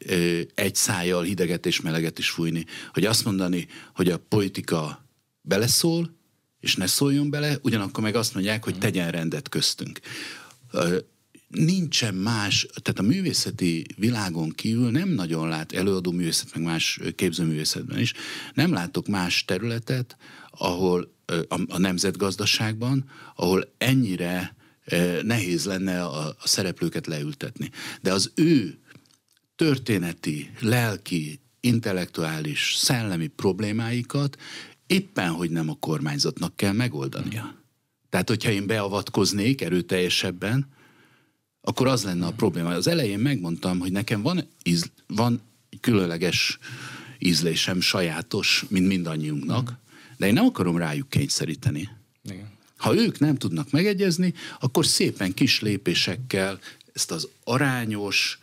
egy szájjal hideget és meleget is fújni, hogy azt mondani, hogy a politika beleszól, és ne szóljon bele, ugyanakkor meg azt mondják, hogy tegyen rendet köztünk. Nincsen más, tehát a művészeti világon kívül nem nagyon előadó művészet, meg más képzőművészetben is, nem látok más területet, ahol a nemzetgazdaságban, ahol ennyire nehéz lenne a szereplőket leültetni. De az ő történeti, lelki, intellektuális, szellemi problémáikat éppen, hogy nem a kormányzatnak kell megoldania. Tehát, hogyha én beavatkoznék erőteljesebben, akkor az lenne a probléma. Az elején megmondtam, hogy nekem van különleges ízlésem, sajátos, mint mindannyiunknak, de én nem akarom rájuk kényszeríteni. Igen. Ha ők nem tudnak megegyezni, akkor szépen kis lépésekkel ezt az arányos,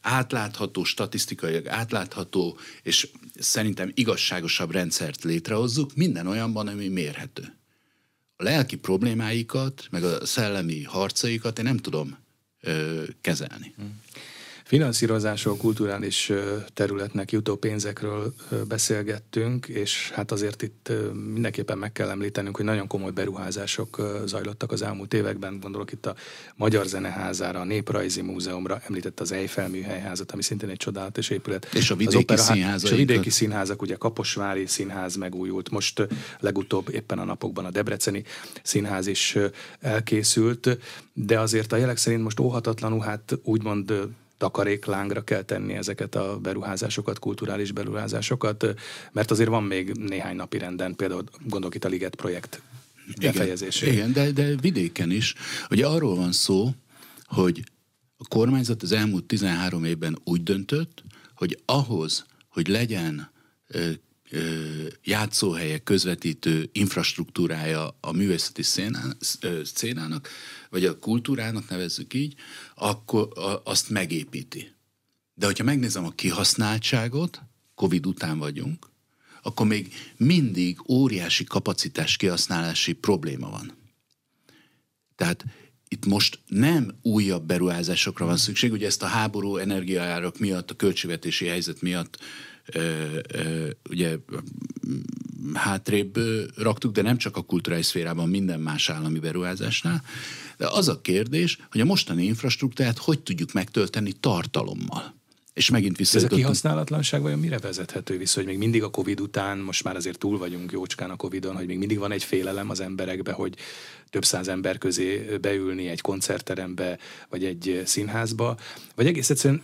átlátható, statisztikailag átlátható, és szerintem igazságosabb rendszert létrehozzuk minden olyanban, ami mérhető. A lelki problémáikat, meg a szellemi harcaikat én nem tudom kezelni. Finanszírozásról, kulturális területnek jutó pénzekről beszélgettünk, és hát azért itt mindenképpen meg kell említenünk, hogy nagyon komoly beruházások zajlottak az elmúlt években. Gondolok itt a Magyar Zeneházára, a Néprajzi Múzeumra, említett az Eiffel műhelyházat, ami szintén egy csodálatos épület. És a vidéki színházak. És a vidéki színházak, ugye Kaposvári Színház megújult, most legutóbb éppen a napokban a Debreceni Színház is elkészült, de azért a jelek szerint most óhatatlanul, hát úgymond takaréklángra kell tenni ezeket a beruházásokat, kulturális beruházásokat, mert azért van még néhány napi renden, például gondolok itt a Liget projekt befejezésére. Igen, de vidéken is. Ugye arról van szó, hogy a kormányzat az elmúlt 13 évben úgy döntött, hogy ahhoz, hogy legyen játszóhelyek közvetítő infrastruktúrája a művészeti szcénának, vagy a kultúrának nevezzük így, akkor azt megépíti. De hogyha megnézem a kihasználtságot, Covid után vagyunk, akkor még mindig óriási kapacitás kihasználási probléma van. Tehát itt most nem újabb beruházásokra van szükség, ugye ezt a háború energiaárak miatt, a költségvetési helyzet miatt ugye hátrébb raktuk, de nem csak a kulturális szférában, minden más állami beruházásnál. De az a kérdés, hogy a mostani infrastruktúrát hogy tudjuk megtölteni tartalommal. És megint visszajutottunk. Ez a kihasználatlanság vajon mire vezethető vissza, hogy még mindig a Covid után, most már azért túl vagyunk jócskán a Covidon, hogy még mindig van egy félelem az emberekbe, hogy több száz ember közé beülni egy koncertterembe, vagy egy színházba, vagy egész egyszerűen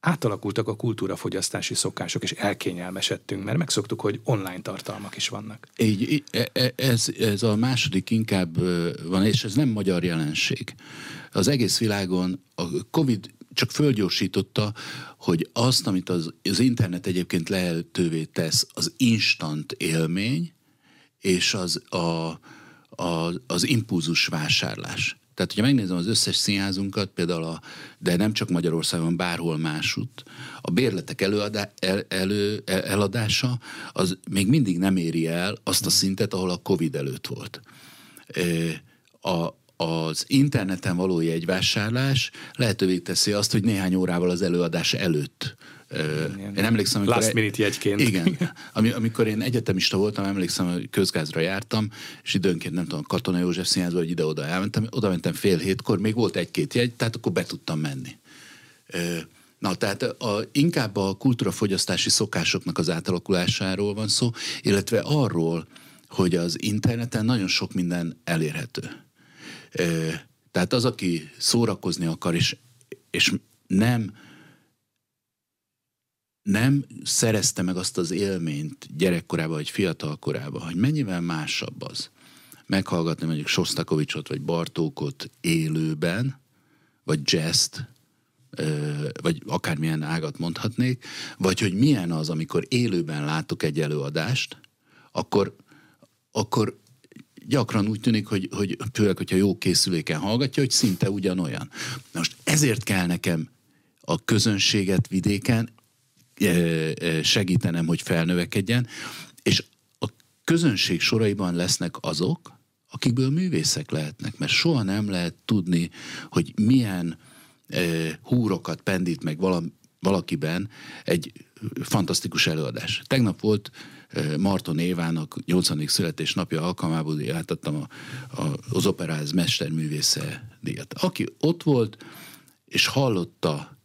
átalakultak a kultúrafogyasztási szokások, és elkényelmesedtünk, mert megszoktuk, hogy online tartalmak is vannak. Így, ez a második inkább van, és ez nem magyar jelenség. Az egész világon a Covid csak fölgyorsította, hogy azt, amit az internet egyébként lehetővé tesz, az instant élmény, és az impulzus vásárlás. Tehát, hogyha megnézem az összes színházunkat, például de nem csak Magyarországon, bárhol másutt, a bérletek eladása az még mindig nem éri el azt a szintet, ahol a Covid előtt volt. Az interneten való jegyvásárlás lehetővé teszi azt, hogy néhány órával az előadás előtt. Én emlékszem, amikor last minute jegyként. Igen. Amikor én egyetemista voltam, emlékszem, hogy közgázra jártam, és időnként nem tudom, Katona József színházba, hogy ide-oda elmentem. Oda mentem fél hétkor, még volt egy-két jegy, tehát akkor be tudtam menni. Na, tehát inkább a kultúrafogyasztási szokásoknak az átalakulásáról van szó, illetve arról, hogy az interneten nagyon sok minden elérhető. Tehát az, aki szórakozni akar, és nem szerezte meg azt az élményt gyerekkorában, vagy fiatalkorában, hogy mennyivel másabb az meghallgatni mondjuk Sosztakovicsot, vagy Bartókot élőben, vagy jazzt, vagy akármilyen ágat mondhatnék, vagy hogy milyen az, amikor élőben látok egy előadást, akkor gyakran úgy tűnik, hogy főleg, hogyha jó készüléken hallgatja, hogy szinte ugyanolyan. Na most ezért kell nekem a közönséget vidéken segítenem, hogy felnövekedjen, és a közönség soraiban lesznek azok, akikből művészek lehetnek, mert soha nem lehet tudni, hogy milyen húrokat pendít meg valakiben egy fantasztikus előadás. Tegnap volt Marton Évának 80. születésnapja alkalmából, átadtam az Operáz mesterművésze díjat. Aki ott volt, és hallotta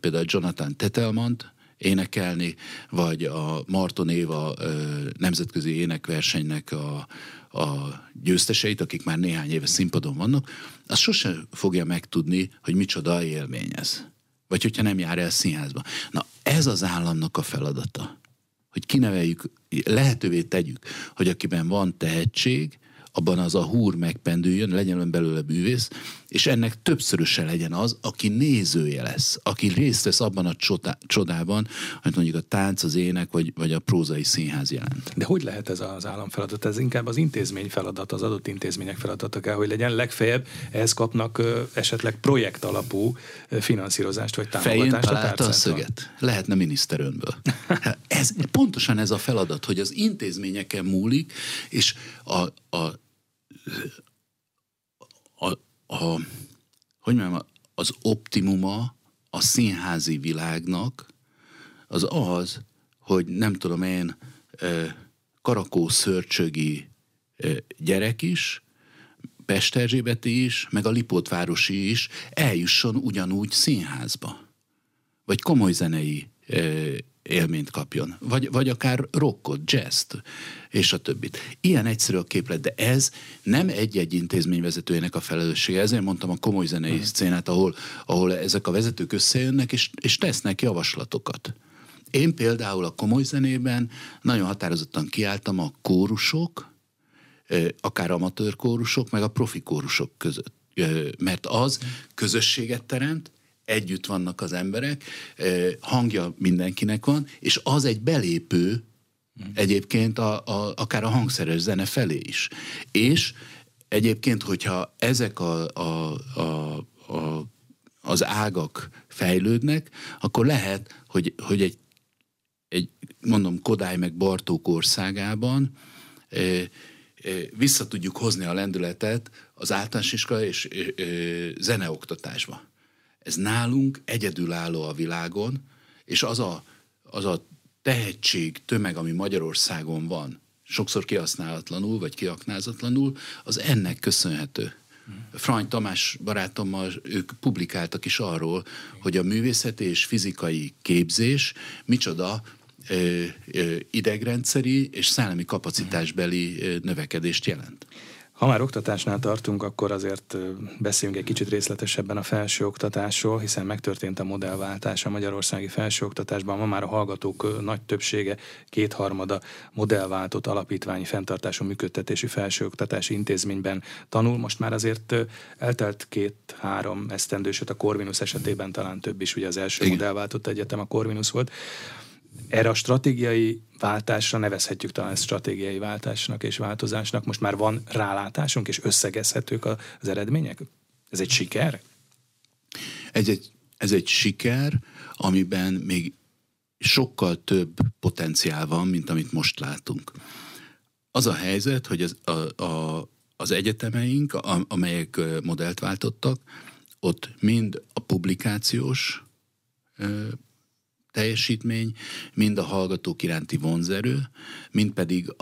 például Jonathan Tetelmant énekelni, vagy a Marton Éva nemzetközi énekversenynek a győzteseit, akik már néhány éve színpadon vannak, az sosem fogja megtudni, hogy micsoda élmény ez. Vagy hogyha nem jár el színházba. Na, ez az államnak a feladata, hogy kineveljük, lehetővé tegyük, hogy akiben van tehetség, abban az a húr megpendüljön, legyen belőle művész, és ennek többszöröse legyen az, aki nézője lesz, aki részt vesz abban a csodában, amit mondjuk a tánc, az ének, vagy a prózai színház jelent. De hogy lehet ez az állam feladat? Ez inkább az intézmény feladat, az adott intézmények feladata kell, hogy legyen, legfeljebb ehhez kapnak esetleg projekt alapú finanszírozást, vagy támogatást. Fején találta a szöget. Lehetne miniszter önből. Pontosan ez a feladat, hogy az intézményeken múlik, és az optimuma a színházi világnak az, hogy nem tudom én, karakószörcsögi gyerek is, Pest Erzsébeti is, meg a Lipótvárosi is eljusson ugyanúgy színházba. Vagy komoly zenei élményt kapjon. Vagy akár rockot, jazzt, és a többit. Ilyen egyszerű a képlet, de ez nem egy-egy intézményvezetőjének a felelőssége. Ezért mondtam a komoly zenei szcénát, ahol ezek a vezetők összejönnek, és tesznek javaslatokat. Én például a komoly zenében nagyon határozottan kiálltam a kórusok, akár amatőr kórusok, meg a profi kórusok között. Mert az közösséget teremt, együtt vannak az emberek, hangja mindenkinek van, és az egy belépő egyébként akár a hangszeres zene felé is. És egyébként, hogyha ezek az ágak fejlődnek, akkor lehet, hogy egy mondom Kodály meg Bartók országában vissza tudjuk hozni a lendületet az általános iskola és zeneoktatásba. Ez nálunk egyedülálló a világon, és az a tehetség, tömeg, ami Magyarországon van, sokszor kihasználatlanul, vagy kiaknázatlanul, az ennek köszönhető. Frany Tamás barátommal ők publikáltak is arról, hogy a művészeti és fizikai képzés micsoda idegrendszeri és szellemi kapacitásbeli növekedést jelent. Ha már oktatásnál tartunk, akkor azért beszéljünk egy kicsit részletesebben a felsőoktatásról, hiszen megtörtént a modellváltás a magyarországi felsőoktatásban. Ma már a hallgatók nagy többsége, 2/3 modellváltott alapítványi fenntartású működtetésű felsőoktatási intézményben tanul. Most már azért eltelt 2-3 esztendő, sőt a Corvinus esetében talán több is, ugye az első modellváltott egyetem a Corvinus volt. Erre a stratégiai váltásra nevezhetjük talán stratégiai váltásnak és változásnak. Most már van rálátásunk, és összegezhetők az eredmények? Ez egy siker? Ez egy siker, amiben még sokkal több potenciál van, mint amit most látunk. Az a helyzet, hogy az egyetemeink, amelyek modellt váltottak, ott mind a publikációs teljesítmény, mind a hallgatók iránti vonzerő, mind pedig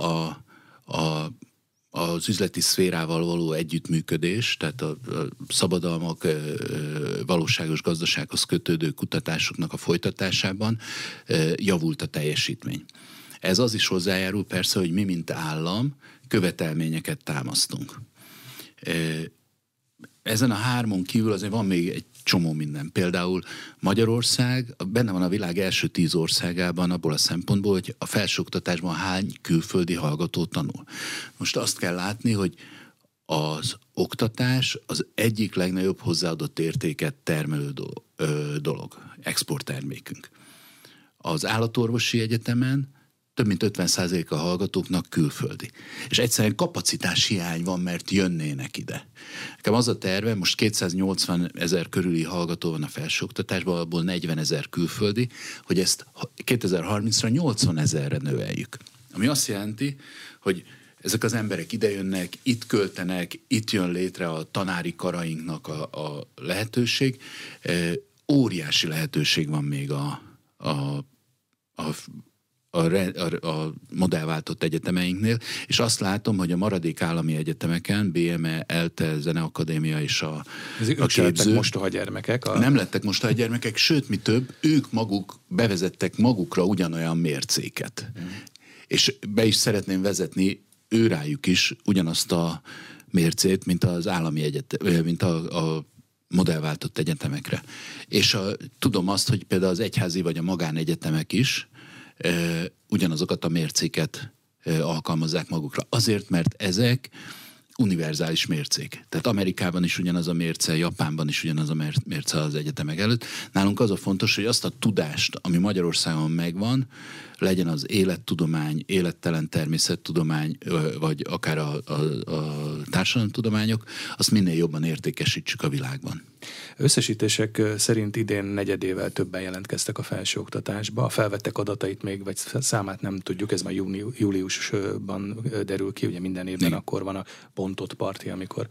az üzleti szférával való együttműködés, tehát a szabadalmak valóságos gazdasághoz kötődő kutatásoknak a folytatásában javult a teljesítmény. Ez az is hozzájárul persze, hogy mi, mint állam, követelményeket támasztunk. Ezen a 3-on kívül azért van még egy csomó minden. Például Magyarország benne van a világ első 10 országában abból a szempontból, hogy a felsőoktatásban hány külföldi hallgató tanul. Most azt kell látni, hogy az oktatás az egyik legnagyobb hozzáadott értéket termelő dolog, exporttermékünk. Az állatorvosi egyetemen több mint 50%-a hallgatóknak külföldi. És egyszerűen kapacitás hiány van, mert jönnének ide. Nekem az a terve, most 280 000 körüli hallgató van a felsőoktatásban, abból 40 000 külföldi, hogy ezt 2030-ra 80 000-re növeljük. Ami azt jelenti, hogy ezek az emberek idejönnek, itt költenek, itt jön létre a tanári karainknak a lehetőség. Óriási lehetőség van még a modellváltott egyetemeinknél, és azt látom, hogy a maradék állami egyetemeken, BME, ELTE, Zeneakadémia és a képző... mostoha gyermekek? Nem lettek mostoha gyermekek, sőt, mi több, ők maguk bevezettek magukra ugyanolyan mércéket. És be is szeretném vezetni őrájuk is ugyanazt a mércét, mint az állami egyetem, mint a modellváltott egyetemekre. És tudom azt, hogy például az egyházi vagy a magánegyetemek is ugyanazokat a mércéket alkalmazzák magukra. Azért, mert ezek univerzális mércék. Tehát Amerikában is ugyanaz a mérce, Japánban is ugyanaz a mérce az egyetemek előtt. Nálunk az a fontos, hogy azt a tudást, ami Magyarországon megvan, legyen az élettudomány, élettelen természettudomány, vagy akár a társadalomtudományok, azt minél jobban értékesítsük a világban. Összesítések szerint idén negyedével többen jelentkeztek a felsőoktatásba. A felvettek adatait még, vagy számát nem tudjuk, ez már júliusban derül ki, ugye minden évben akkor van a pontott parti, amikor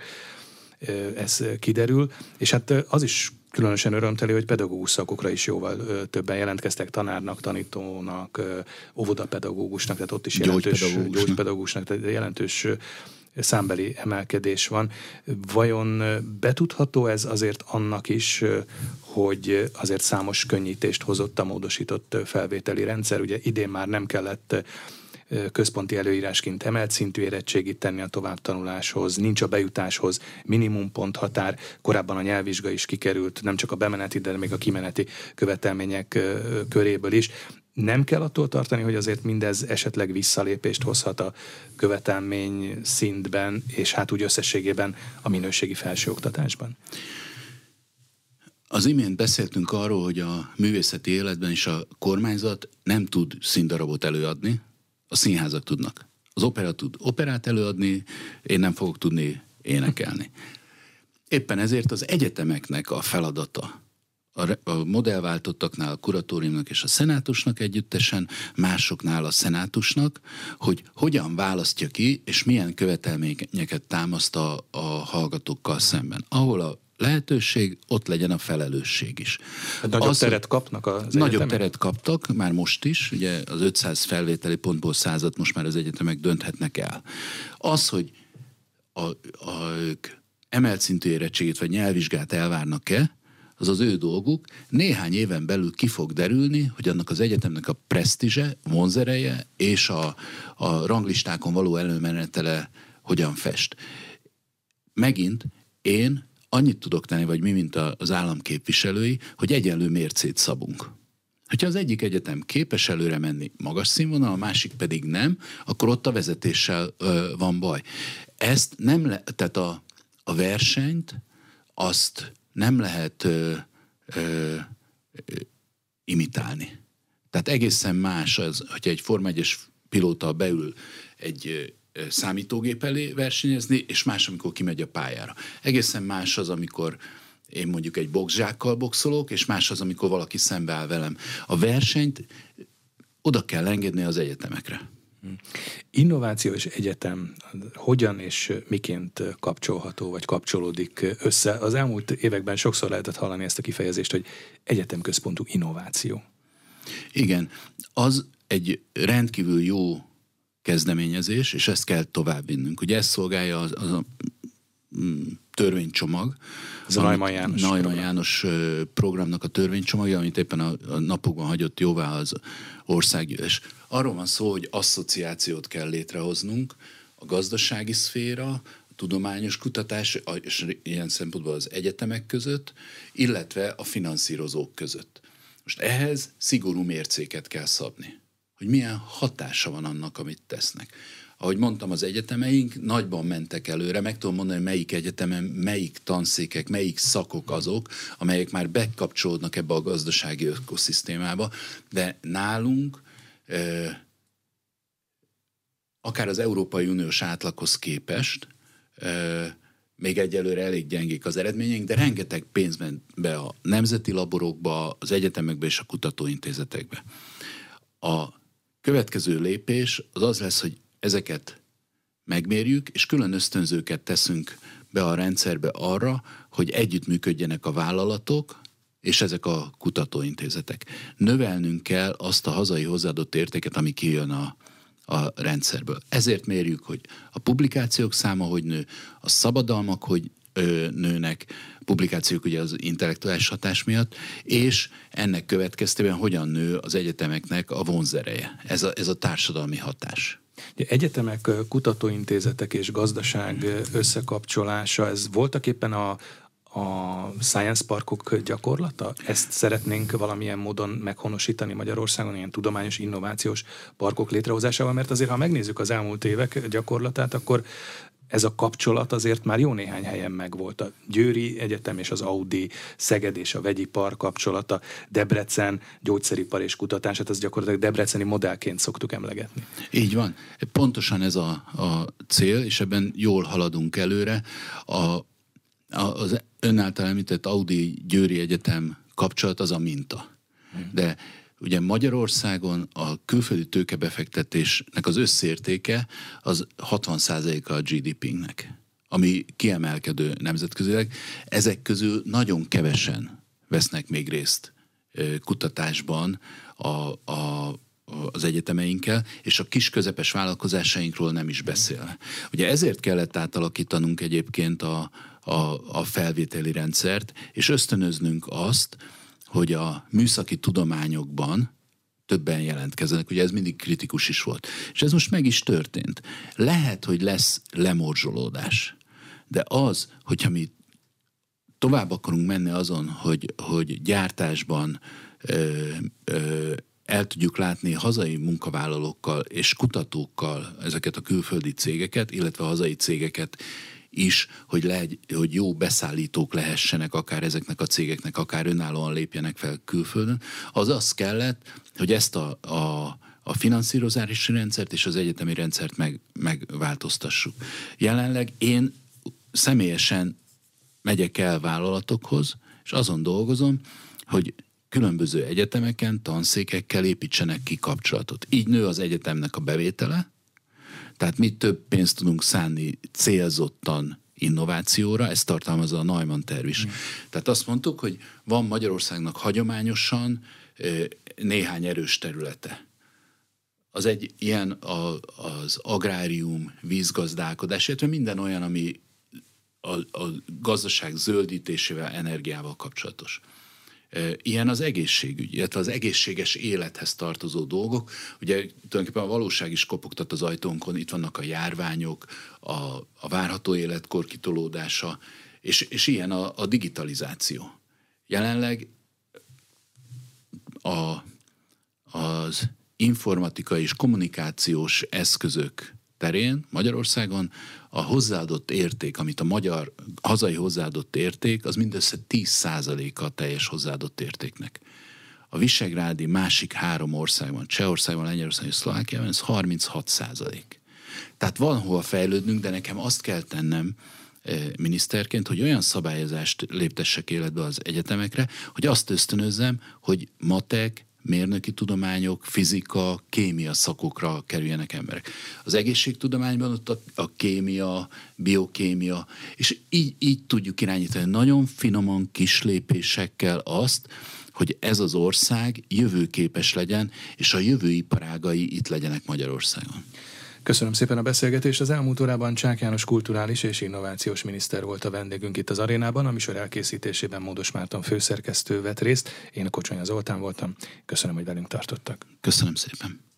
ez kiderül. És hát az is különösen örömteli, hogy pedagógus szakokra is jóval többen jelentkeztek, tanárnak, tanítónak, óvodapedagógusnak, tehát ott is jelentős gyógypedagógusnak, tehát jelentős számbeli emelkedés van. Vajon betudható ez azért annak is, hogy azért számos könnyítést hozott a módosított felvételi rendszer? Ugye idén már nem kellett központi előírásként emelt szintű érettségit tenni a továbbtanuláshoz, nincs a bejutáshoz minimumpont határ, korábban a nyelvvizsga is kikerült, nem csak a bemeneti, de még a kimeneti követelmények köréből is. Nem kell attól tartani, hogy azért mindez esetleg visszalépést hozhat a követelmény szintben, és hát úgy összességében a minőségi felsőoktatásban? Az imént beszéltünk arról, hogy a művészeti életben is a kormányzat nem tud színdarabot előadni, a színházak tudnak. Az opera tud operát előadni, én nem fogok tudni énekelni. Éppen ezért az egyetemeknek a feladata, a modellváltottaknál a kuratóriumnak és a szenátusnak együttesen, másoknál a szenátusnak, hogy hogyan választja ki, és milyen követelményeket támaszt a hallgatókkal szemben. Ahol a lehetőség, ott legyen a felelősség is. Nagyobb teret kapnak az egyetemek? Nagyobb teret kaptak, már most is. Ugye az 500 felvételi pontból 100-at most már az egyetemek dönthetnek el. Az, hogy ők emelt szintű érettségét vagy nyelvvizsgát elvárnak-e, az az ő dolguk. Néhány éven belül ki fog derülni, hogy annak az egyetemnek a presztízse, vonzereje és a ranglistákon való előmenetele hogyan fest. Megint én annyit tudok tenni, vagy mi, mint az államképviselői, hogy egyenlő mércét szabunk. Hogyha az egyik egyetem képes előre menni magas színvonal, a másik pedig nem, akkor ott a vezetéssel van baj. Ezt nem tehát a versenyt, azt nem lehet imitálni. Tehát egészen más az, hogyha egy Forma 1-es pilóta beül egy számítógép elé versenyezni, és más, amikor kimegy a pályára. Egészen más az, amikor én mondjuk egy boxzsákkal boxolok, és más az, amikor valaki szembe áll velem. A versenyt oda kell engedni az egyetemekre. Innováció és egyetem hogyan és miként kapcsolható, vagy kapcsolódik össze? Az elmúlt években sokszor lehetett hallani ezt a kifejezést, hogy egyetemközpontú innováció. Igen, az egy rendkívül jó kezdeményezés, és ezt kell továbbvinnünk. Ugye ezt szolgálja az a törvénycsomag. Az a Neumann János programnak a törvénycsomagja, amit éppen a napokban hagyott jóvá az országgyűlés. Arról van szó, hogy asszociációt kell létrehoznunk, a gazdasági szféra, a tudományos kutatás, és ilyen szempontból az egyetemek között, illetve a finanszírozók között. Most ehhez szigorú mércéket kell szabni, hogy milyen hatása van annak, amit tesznek. Ahogy mondtam, az egyetemeink nagyban mentek előre, meg tudom mondani, melyik egyetemen, melyik tanszékek, melyik szakok azok, amelyek már bekapcsolódnak ebbe a gazdasági ökoszisztémába, de nálunk akár az Európai Uniós átlaghoz képest még egyelőre elég gyengék az eredményeink, de rengeteg pénz ment be a nemzeti laborokba, az egyetemekbe és a kutatóintézetekbe. A következő lépés az az lesz, hogy ezeket megmérjük, és külön ösztönzőket teszünk be a rendszerbe arra, hogy együttműködjenek a vállalatok, és ezek a kutatóintézetek. Növelnünk kell azt a hazai hozzáadott értéket, ami kijön a rendszerből. Ezért mérjük, hogy a publikációk száma hogy nő, a szabadalmak hogy nőnek, publikációk ugye az intellektuális hatás miatt, és ennek következtében hogyan nő az egyetemeknek a vonzereje. Ez a társadalmi hatás. Egyetemek, kutatóintézetek és gazdaság összekapcsolása, ez voltaképpen a science parkok gyakorlata? Ezt szeretnénk valamilyen módon meghonosítani Magyarországon, ilyen tudományos, innovációs parkok létrehozásával, mert azért, ha megnézzük az elmúlt évek gyakorlatát, akkor ez a kapcsolat azért már jó néhány helyen megvolt. A Győri Egyetem és az Audi, Szeged és a vegyipar kapcsolata, Debrecen, gyógyszeripar és kutatás, hát ez gyakorlatilag debreceni modellként szoktuk emlegetni. Így van. Pontosan ez a cél, és ebben jól haladunk előre. Az ön által említett Audi-Győri Egyetem kapcsolat az a minta. De ugye Magyarországon a külföldi tőkebefektetésnek az összértéke az 60%-a a GDP-nek, ami kiemelkedő nemzetközileg. Ezek közül nagyon kevesen vesznek még részt kutatásban a az egyetemeinkkel, és a kis-közepes vállalkozásainkról nem is beszélve. Ugye ezért kellett átalakítanunk egyébként a felvételi rendszert, és ösztönöznünk azt, hogy a műszaki tudományokban többen jelentkeznek, ugye ez mindig kritikus is volt. És ez most meg is történt. Lehet, hogy lesz lemorzsolódás, de az, hogyha mi tovább akarunk menni azon, hogy gyártásban el tudjuk látni hazai munkavállalókkal és kutatókkal ezeket a külföldi cégeket, illetve a hazai cégeket is, hogy jó beszállítók lehessenek akár ezeknek a cégeknek, akár önállóan lépjenek fel külföldön, az kellett, hogy ezt a finanszírozási rendszert és az egyetemi rendszert megváltoztassuk. Jelenleg én személyesen megyek el vállalatokhoz, és azon dolgozom, hogy különböző egyetemeken, tanszékekkel építsenek ki kapcsolatot. Így nő az egyetemnek a bevétele, tehát mi több pénzt tudunk szánni célzottan innovációra, ezt tartalmazza a Neumann terv is. Tehát azt mondtuk, hogy van Magyarországnak hagyományosan néhány erős területe. Az egy ilyen az agrárium, vízgazdálkodás, illetve minden olyan, ami a gazdaság zöldítésével, energiával kapcsolatos. Ilyen az egészségügy, illetve az egészséges élethez tartozó dolgok. Ugye tulajdonképpen a valóság is kopogtat az ajtónkon, itt vannak a járványok, a várható életkor kitolódása, és ilyen a digitalizáció. Jelenleg az informatikai és kommunikációs eszközök terén Magyarországon a hozzáadott érték, amit a magyar hazai hozzáadott érték, az mindössze 10%-a a teljes hozzáadott értéknek. A visegrádi másik 3 országban, Csehországban, Lengyelországban és Szlovákiában ez 36%. Tehát van hova fejlődnünk, de nekem azt kell tennem miniszterként, hogy olyan szabályozást léptessek életbe az egyetemekre, hogy azt ösztönözzem, hogy matek, mérnöki tudományok, fizika, kémia szakokra kerüljenek emberek. Az egészségtudományban ott a kémia, biokémia, és így tudjuk irányítani nagyon finoman kis lépésekkel azt, hogy ez az ország jövőképes legyen, és a jövő iparágai itt legyenek Magyarországon. Köszönöm szépen a beszélgetést. Az elmúlt órában Csák János kulturális és innovációs miniszter volt a vendégünk itt az arénában. A műsor elkészítésében Módos Márton főszerkesztő vett részt. Én Kocsonya Zoltán voltam. Köszönöm, hogy velünk tartottak. Köszönöm szépen.